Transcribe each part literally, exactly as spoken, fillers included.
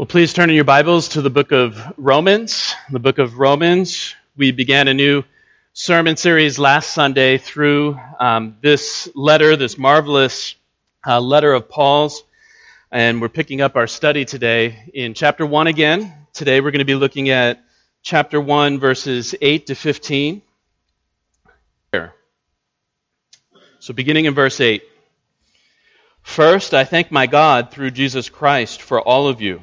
Well, please turn in your Bibles to the book of Romans. The book of Romans, we began a new sermon series last Sunday through um, this letter, this marvelous uh, letter of Paul's, and we're picking up our study today in chapter one again. Today we're going to be looking at chapter one, verses eight to fifteen. So beginning in verse eight, "First, I thank my God through Jesus Christ for all of you,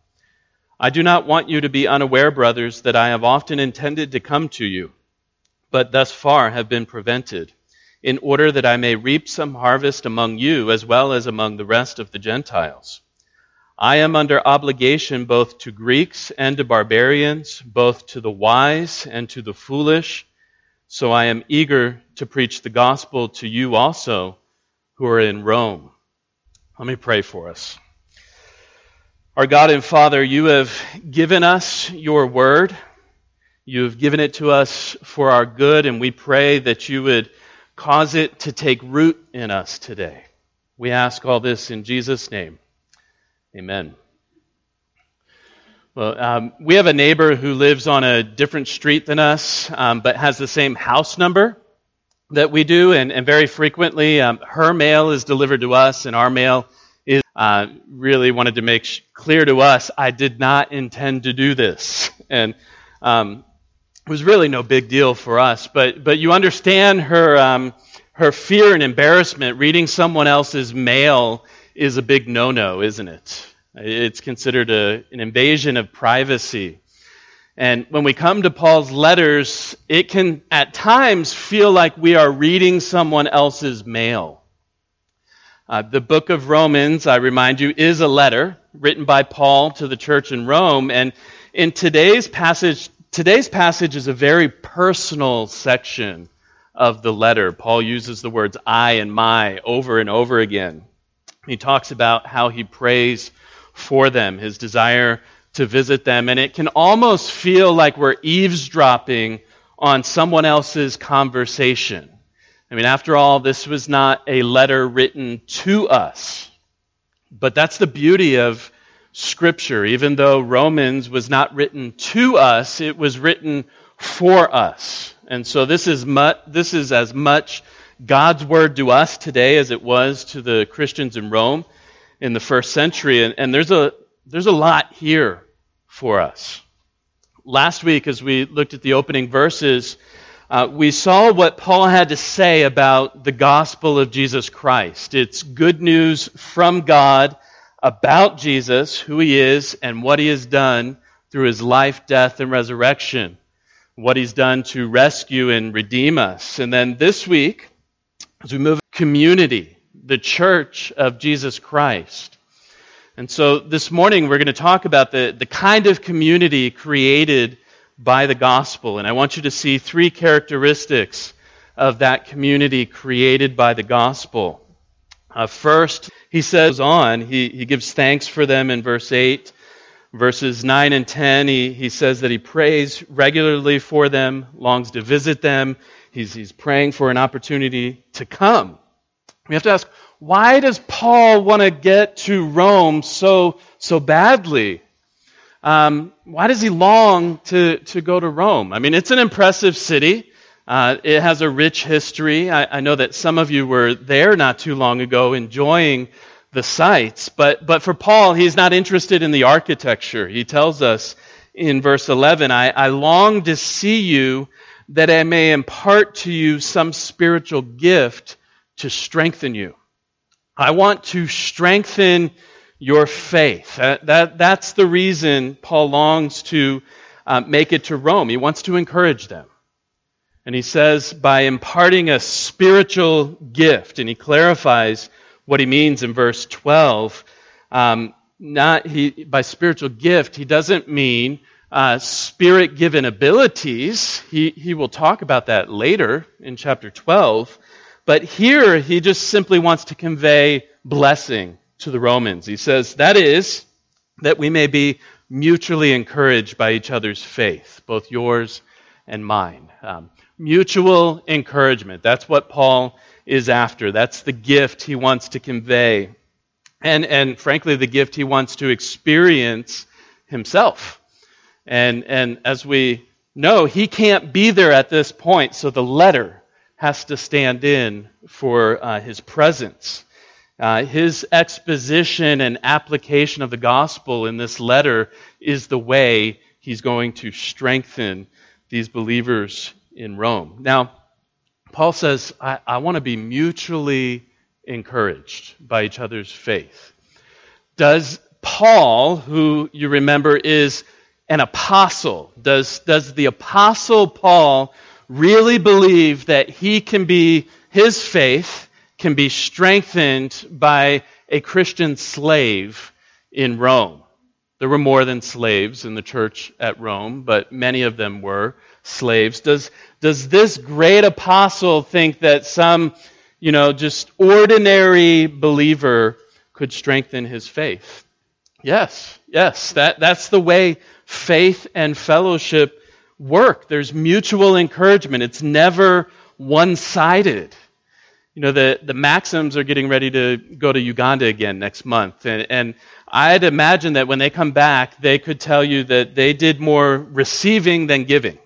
I do not want you to be unaware, brothers, that I have often intended to come to you, but thus far have been prevented, in order that I may reap some harvest among you as well as among the rest of the Gentiles. I am under obligation both to Greeks and to barbarians, both to the wise and to the foolish, so I am eager to preach the gospel to you also who are in Rome." Let me pray for us. Our God and Father, you have given us your word. You have given it to us for our good, and we pray that you would cause it to take root in us today. We ask all this in Jesus' name. Amen. Well, um, we have a neighbor who lives on a different street than us, um, but has the same house number that we do, and, and very frequently um, her mail is delivered to us, and our mail is uh, really wanted to make sh- clear to us, I did not intend to do this. And um, it was really no big deal for us. But but you understand her um, her fear and embarrassment. Reading someone else's mail is a big no-no, isn't it? It's considered a, an invasion of privacy. And when we come to Paul's letters, it can at times feel like we are reading someone else's mail. Uh, the book of Romans, I remind you, is a letter written by Paul to the church in Rome. And in today's passage, today's passage is a very personal section of the letter. Paul uses the words I and my over and over again. He talks about how he prays for them, his desire to visit them. And it can almost feel like we're eavesdropping on someone else's conversation. I mean, after all, this was not a letter written to us. But that's the beauty of Scripture. Even though Romans was not written to us, it was written for us. And so this is much, this is as much God's word to us today as it was to the Christians in Rome in the first century. And, and there's a there's a lot here for us. Last week, as we looked at the opening verses, Uh, we saw what Paul had to say about the gospel of Jesus Christ. It's good news from God about Jesus, who he is, and what he has done through his life, death, and resurrection, what he's done to rescue and redeem us. And then this week, as we move community, the church of Jesus Christ. And so this morning, we're going to talk about the, the kind of community created by the gospel. And I want you to see three characteristics of that community created by the gospel. Uh, first, he says on, he, he gives thanks for them in verse eight. Verses nine and ten, he, he says that he prays regularly for them, longs to visit them. He's, he's praying for an opportunity to come. We have to ask, why does Paul want to get to Rome so, so badly? Um, why does he long to, to go to Rome? I mean, it's an impressive city. Uh, it has a rich history. I, I know that some of you were there not too long ago enjoying the sights. But, but for Paul, he's not interested in the architecture. He tells us in verse eleven, I, I long to see you that I may impart to you some spiritual gift to strengthen you. I want to strengthen your faith. That, that, that's the reason Paul longs to uh, make it to Rome. He wants to encourage them. And he says, by imparting a spiritual gift, and he clarifies what he means in verse twelve, um, not he by spiritual gift, he doesn't mean uh, spirit-given abilities. He, he will talk about that later in chapter twelve. But here, he just simply wants to convey blessing to the Romans. He says, that is, that we may be mutually encouraged by each other's faith, both yours and mine. Um, mutual encouragement. That's what Paul is after. That's the gift he wants to convey. And and frankly, the gift he wants to experience himself. And and as we know, he can't be there at this point, so the letter has to stand in for uh, his presence. Uh, his exposition and application of the gospel in this letter is the way he's going to strengthen these believers in Rome. Now, Paul says, I, I want to be mutually encouraged by each other's faith. Does Paul, who you remember is an apostle, does, does the apostle Paul really believe that he can be, his faith can be strengthened by a Christian slave in Rome? There were more than slaves in the church at Rome, but many of them were slaves. Does, does this great apostle think that some You know, just ordinary believer could strengthen his faith? Yes, yes, that, that's the way faith and fellowship work. There's mutual encouragement. It's never one-sided. You know, the, the Maxims are getting ready to go to Uganda again next month. And, and I'd imagine that when they come back, they could tell you that they did more receiving than giving.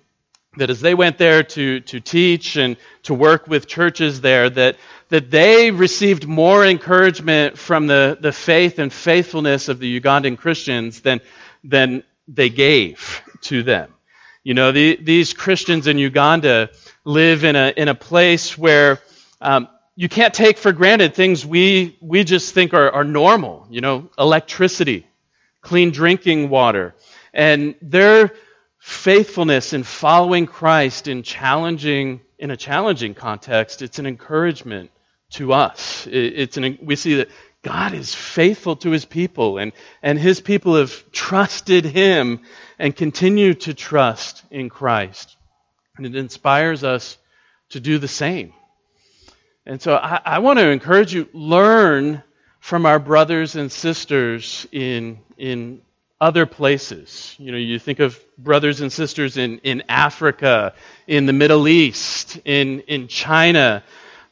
That as they went there to, to teach and to work with churches there, that, that they received more encouragement from the, the faith and faithfulness of the Ugandan Christians than, than they gave to them. You know, the, these Christians in Uganda live in a in a place where um, you can't take for granted things we we just think are, are normal. You know, electricity, clean drinking water, and they're faithfulness in following Christ in challenging in a challenging context. It's an encouragement to us. It's an we see that God is faithful to his people, and and his people have trusted him and continue to trust in Christ, and it inspires us to do the same. And so I, I want to encourage you, learn from our brothers and sisters in in other places. You know, you think of brothers and sisters in, in Africa, in the Middle East, in, in China.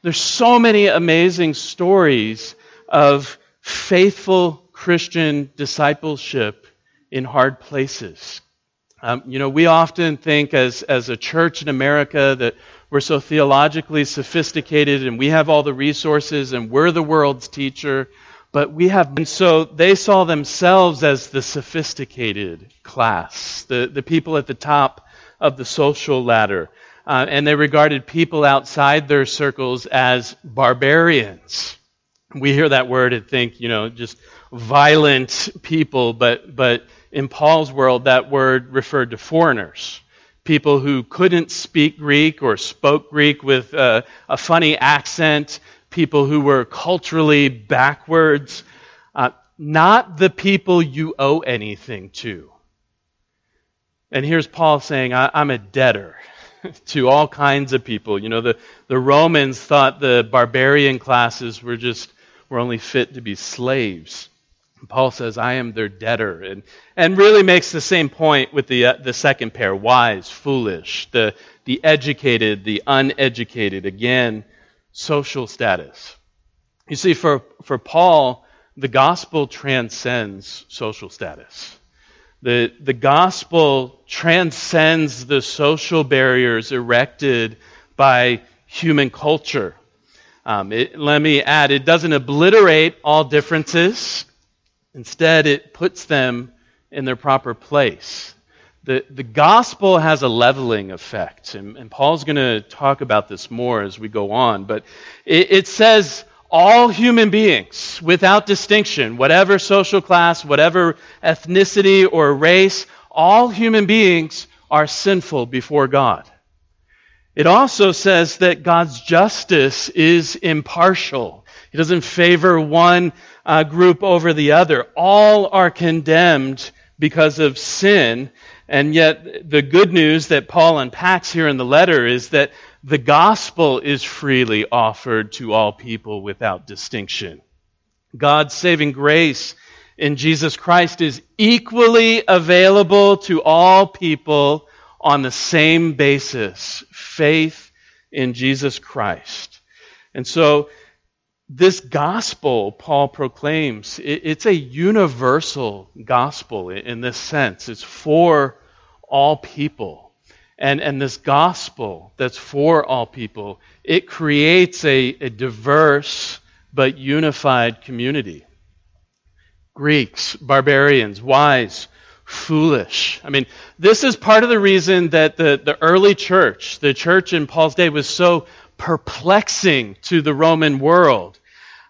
There's so many amazing stories of faithful Christian discipleship in hard places. Um, you know, we often think as, as a church in America that we're so theologically sophisticated and we have all the resources and we're the world's teacher. But we have, and so they saw themselves as the sophisticated class, the, the people at the top of the social ladder. Uh, and they regarded people outside their circles as barbarians. We hear that word and think, you know, just violent people. But, but in Paul's world, that word referred to foreigners, people who couldn't speak Greek or spoke Greek with uh, a funny accent, people who were culturally backwards, uh, not the people you owe anything to. And here's Paul saying, I, I'm a debtor to all kinds of people. You know, the, the Romans thought the barbarian classes were just, were only fit to be slaves. And Paul says, I am their debtor. And, and really makes the same point with the, uh, the second pair, wise, foolish, the, the educated, the uneducated, again, social status. You see, for, for Paul, the gospel transcends social status. The, the gospel transcends the social barriers erected by human culture. Um, it, let me add, it doesn't obliterate all differences. Instead, it puts them in their proper place. The, the gospel has a leveling effect, and, and Paul's going to talk about this more as we go on, but it, it says all human beings, without distinction, whatever social class, whatever ethnicity or race, all human beings are sinful before God. It also says that God's justice is impartial. He doesn't favor one uh, group over the other. All are condemned because of sin. And yet the good news that Paul unpacks here in the letter is that the gospel is freely offered to all people without distinction. God's saving grace in Jesus Christ is equally available to all people on the same basis, faith in Jesus Christ. And so this gospel, Paul proclaims, it's a universal gospel in this sense. It's for all people. And, and this gospel that's for all people, it creates a, a diverse but unified community. Greeks, barbarians, wise, foolish. I mean, this is part of the reason that the, the early church, the church in Paul's day, was so perplexing to the Roman world.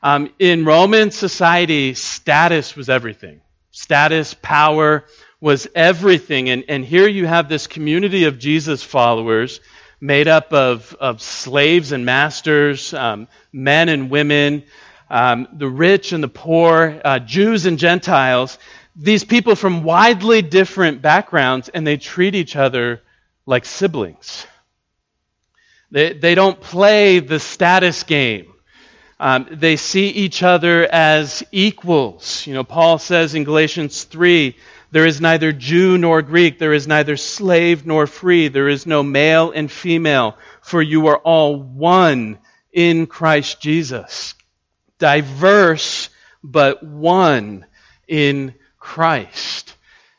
Um, in Roman society, status was everything. Status, power was everything. And, and here you have this community of Jesus followers made up of, of slaves and masters, um, men and women, um, the rich and the poor, uh, Jews and Gentiles, these people from widely different backgrounds, and they treat each other like siblings. They they don't play the status game. Um, they see each other as equals. You know, Paul says in Galatians three, there is neither Jew nor Greek, there is neither slave nor free, there is no male and female, for you are all one in Christ Jesus. Diverse, but one in Christ.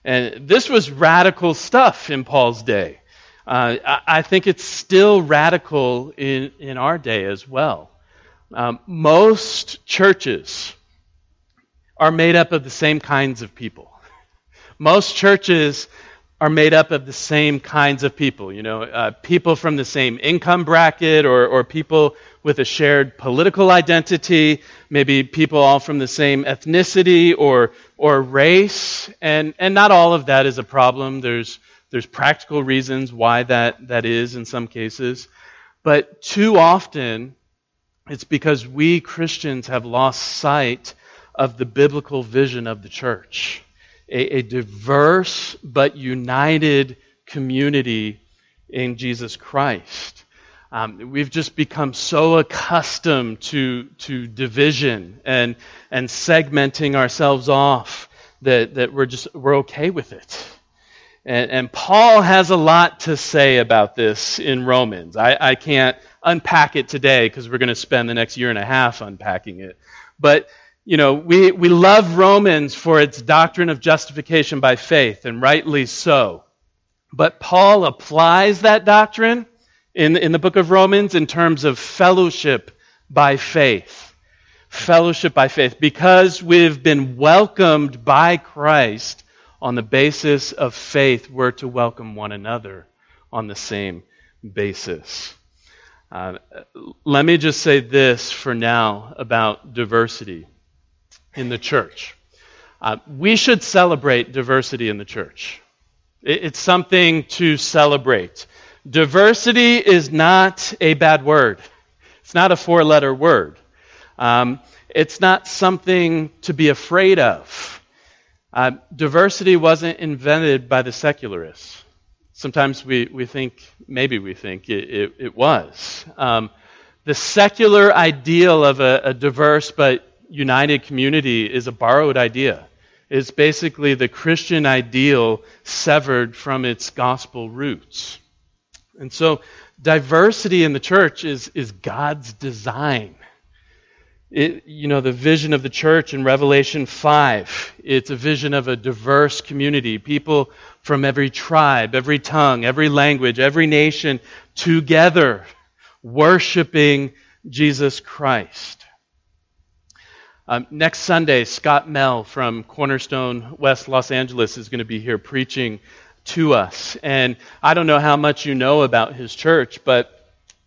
And this was radical stuff in Paul's day. Uh, I think it's still radical in, in our day as well. Um, most churches are made up of the same kinds of people. Most churches are made up of the same kinds of people, you know, uh, people from the same income bracket or, or people with a shared political identity, maybe people all from the same ethnicity or or race, and, and not all of that is a problem. There's there's practical reasons why that, that is in some cases, but too often it's because we Christians have lost sight of the biblical vision of the church, a, a diverse but united community in Jesus Christ. Um, we've just become so accustomed to to division and and segmenting ourselves off that, that we're just we're okay with it. And, and Paul has a lot to say about this in Romans. I, I can't unpack it today because we're going to spend the next year and a half unpacking it. But you know, we we love Romans for its doctrine of justification by faith, and rightly so. But Paul applies that doctrine In, in the book of Romans in terms of fellowship by faith. Fellowship by faith. Because we've been welcomed by Christ on the basis of faith, we're to welcome one another on the same basis. Uh, let me just say this for now about diversity in the church. Uh, we should celebrate diversity in the church. It, it's something to celebrate. Diversity is not a bad word. It's not a four-letter word. Um, it's not something to be afraid of. Uh, diversity wasn't invented by the secularists. Sometimes we, we think, maybe we think it, it, it was. Um, the secular ideal of a, a diverse but united community is a borrowed idea. It's basically the Christian ideal severed from its gospel roots. And so diversity in the church is, is God's design. It, you know, the vision of the church in Revelation five, it's a vision of a diverse community, people from every tribe, every tongue, every language, every nation, together worshiping Jesus Christ. Um, next Sunday, Scott Mell from Cornerstone West Los Angeles is going to be here preaching to us. And I don't know how much you know about his church, but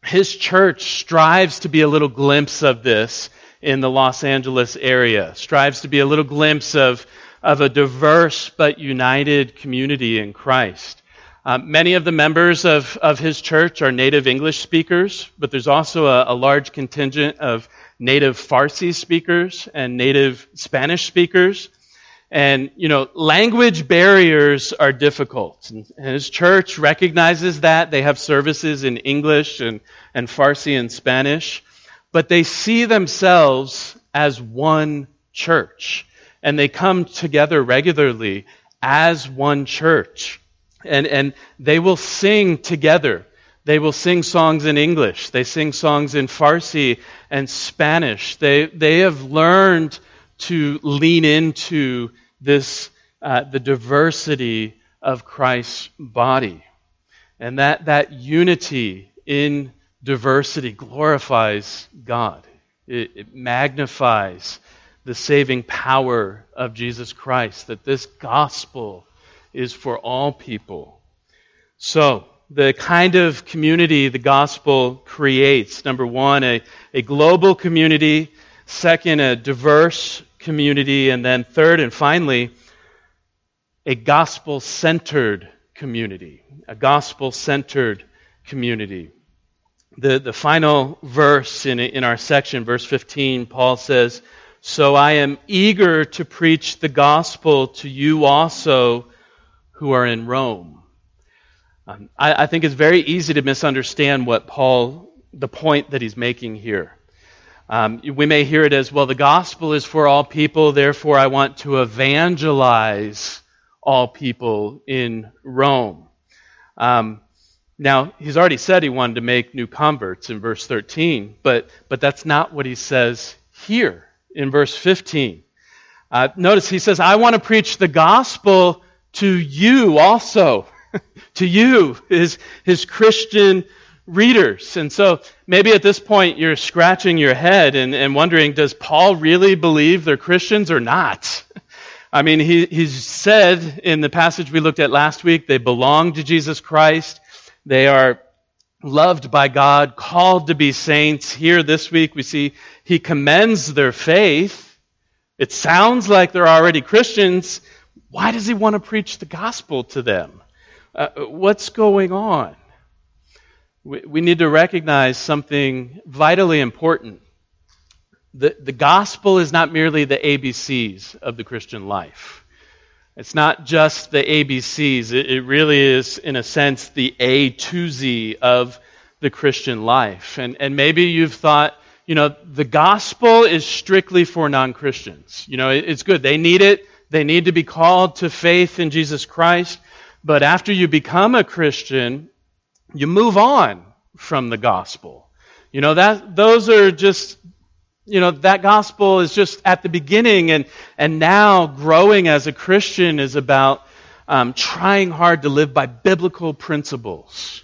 his church strives to be a little glimpse of this in the Los Angeles area, strives to be a little glimpse of, of a diverse but united community in Christ. Uh, many of the members of, of his church are native English speakers, but there's also a, a large contingent of native Farsi speakers and native Spanish speakers. And, you know, language barriers are difficult. And his church recognizes that. They have services in English and, and Farsi and Spanish. But they see themselves as one church. And they come together regularly as one church. And, and they will sing together. They will sing songs in English. They sing songs in Farsi and Spanish. They, they have learned to lean into this, uh, the diversity of Christ's body. And that, that unity in diversity glorifies God. It, it magnifies the saving power of Jesus Christ, that this gospel is for all people. So, the kind of community the gospel creates, number one, a, a global community, second, a diverse community, and then third and finally, a gospel-centered community. A gospel-centered community. The, the final verse in, in our section, verse fifteen, Paul says, "So I am eager to preach the gospel to you also who are in Rome." Um, I, I think it's very easy to misunderstand what Paul, the point that he's making here. Um, we may hear it as, well, the gospel is for all people, therefore I want to evangelize all people in Rome. Um, now, he's already said he wanted to make new converts in verse thirteen, but, but that's not what he says here in verse fifteen. Uh, notice he says, I want to preach the gospel to you also, to you, his, his Christian readers. And so maybe at this point you're scratching your head and, and wondering, does Paul really believe they're Christians or not? I mean, he he's said in the passage we looked at last week, they belong to Jesus Christ. They are loved by God, called to be saints. Here this week we see he commends their faith. It sounds like they're already Christians. Why does he want to preach the gospel to them? Uh, what's going on? We need to recognize something vitally important. The, the gospel is not merely the A B Cs of the Christian life. It's not just the A B Cs. It, it really is, in a sense, the A to Z of the Christian life. And, and maybe you've thought, you know, the gospel is strictly for non-Christians. You know, it, it's good. They need it. They need to be called to faith in Jesus Christ. But after you become a Christian, you move on from the gospel. You know, that those are just, you know, that gospel is just at the beginning, and, and now growing as a Christian is about um, trying hard to live by biblical principles.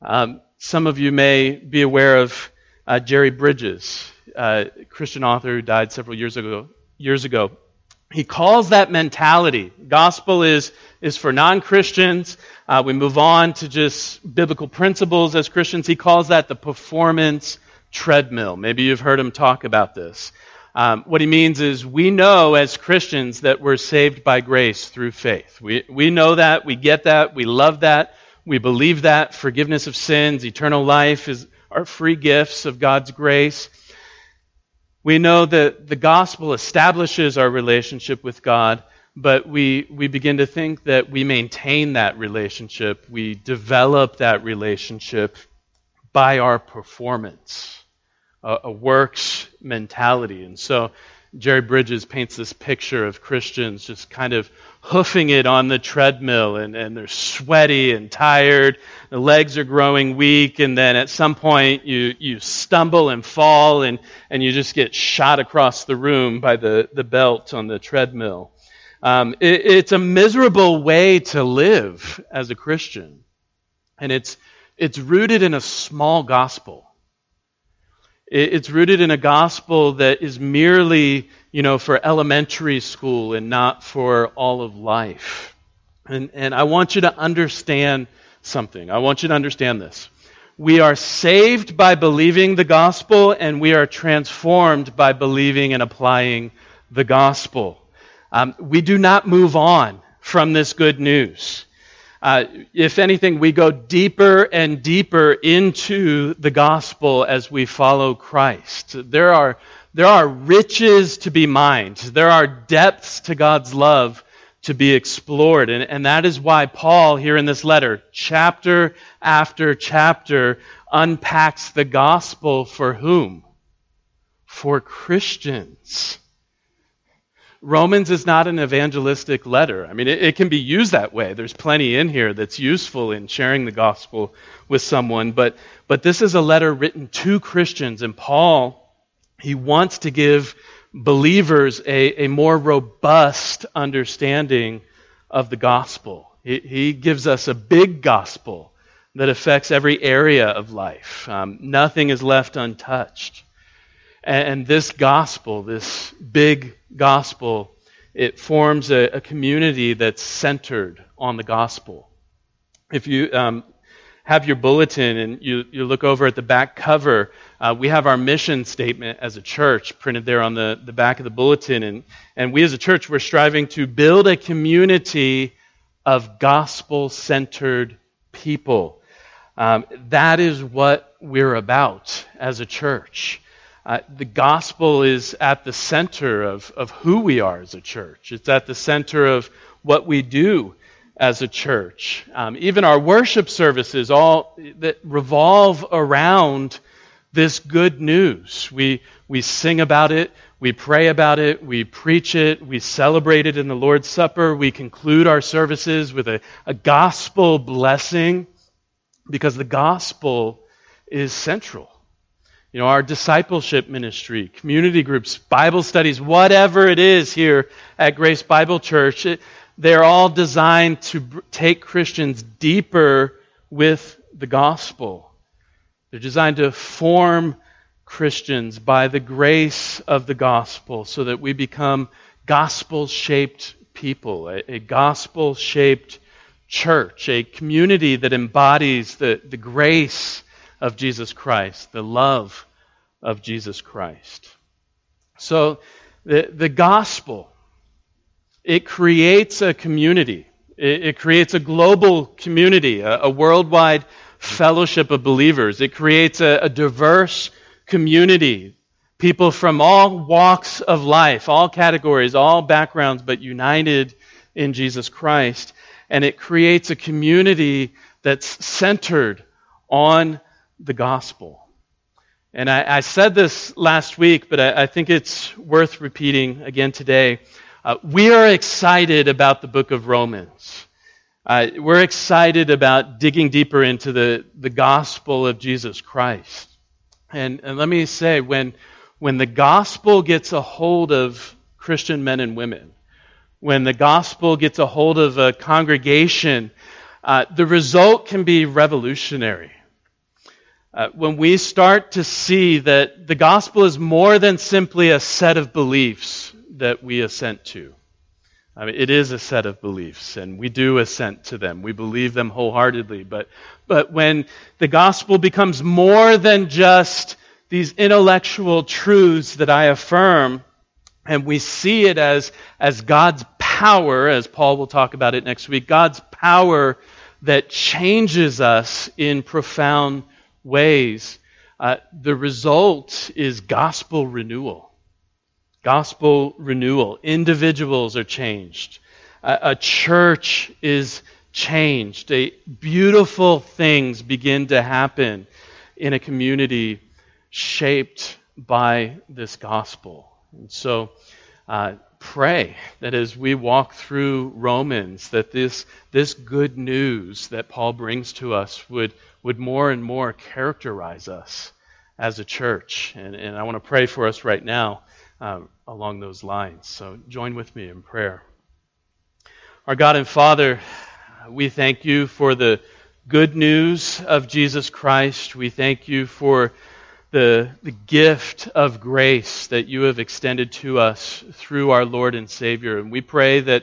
Um, some of you may be aware of uh, Jerry Bridges, uh, a Christian author who died several years ago. Years ago, he calls that mentality, gospel is is for non-Christians. Uh, we move on to just biblical principles as Christians. He calls that the performance treadmill. Maybe you've heard him talk about this. Um, what he means is we know as Christians that we're saved by grace through faith. We we know that, we get that, we love that, we believe that forgiveness of sins, eternal life is are free gifts of God's grace. We know that the gospel establishes our relationship with God, but we, we begin to think that we maintain that relationship, we develop that relationship by our performance, a, a works mentality. And so Jerry Bridges paints this picture of Christians just kind of hoofing it on the treadmill, and, and they're sweaty and tired, the legs are growing weak, and then at some point you you stumble and fall, and, and you just get shot across the room by the, the belt on the treadmill. Um, it, it's a miserable way to live as a Christian, and it's it's rooted in a small gospel. It, it's rooted in a gospel that is merely, you know, for elementary school and not for all of life. And and I want you to understand something. I want you to understand this. We are saved by believing the gospel, and we are transformed by believing and applying the gospel. Um, we do not move on from this good news. Uh, if anything, we go deeper and deeper into the gospel as we follow Christ. There are there are riches to be mined. There are depths to God's love to be explored. And, and that is why Paul, here in this letter, chapter after chapter, unpacks the gospel for whom? For Christians. Romans is not an evangelistic letter. I mean, it, it can be used that way. There's plenty in here that's useful in sharing the gospel with someone, but but this is a letter written to Christians, and Paul, he wants to give believers a, a more robust understanding of the gospel. He, he gives us a big gospel that affects every area of life. Um, nothing is left untouched. And this gospel, this big gospel, it forms a, a community that's centered on the gospel. If you um, have your bulletin and you, you look over at the back cover, uh, we have our mission statement as a church printed there on the, the back of the bulletin. And, and we as a church, we're striving to build a community of gospel-centered people. Um, that is what we're about as a church. Uh, the gospel is at the center of, of who we are as a church. It's at the center of what we do as a church. Um, even our worship services all that revolve around this good news. We we sing about it, we pray about it, we preach it, we celebrate it in the Lord's Supper. We conclude our services with a, a gospel blessing because the gospel is central. You know, our discipleship ministry, community groups, Bible studies, whatever it is here at Grace Bible Church, it, they're all designed to b- take Christians deeper with the gospel. They're designed to form Christians by the grace of the gospel so that we become gospel-shaped people, a, a gospel-shaped church, a community that embodies the, the grace of Jesus Christ, the love of Jesus Christ. So the, the gospel, it creates a community. It, it creates a global community, a, a worldwide fellowship of believers. It creates a, a diverse community, people from all walks of life, all categories, all backgrounds, but united in Jesus Christ. And it creates a community that's centered on the gospel. And I, I said this last week, but I, I think it's worth repeating again today. Uh, we are excited about the book of Romans. Uh, we're excited about digging deeper into the, the gospel of Jesus Christ. And, and let me say, when, when the gospel gets a hold of Christian men and women, when the gospel gets a hold of a congregation, uh, the result can be revolutionary. Uh, when we start to see that the gospel is more than simply a set of beliefs that we assent to. I mean, it is a set of beliefs, and we do assent to them. We believe them wholeheartedly. But, but when the gospel becomes more than just these intellectual truths that I affirm, and we see it as, as God's power, as Paul will talk about it next week, God's power that changes us in profound ways. ways, uh, the result is gospel renewal. Gospel renewal. Individuals are changed. Uh, a church is changed. A beautiful things begin to happen in a community shaped by this gospel. And so uh, pray that as we walk through Romans, that this, this good news that Paul brings to us would would more and more characterize us as a church. And, and I want to pray for us right now uh, along those lines. So join with me in prayer. Our God and Father, we thank you for the good news of Jesus Christ. We thank you for the, the gift of grace that you have extended to us through our Lord and Savior. And we pray that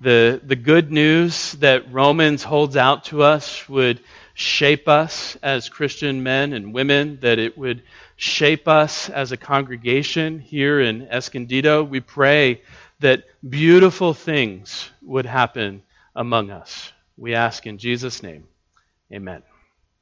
the, the good news that Romans holds out to us would shape us as Christian men and women, that it would shape us as a congregation here in Escondido. We pray that beautiful things would happen among us. we ask in Jesus' name. Amen.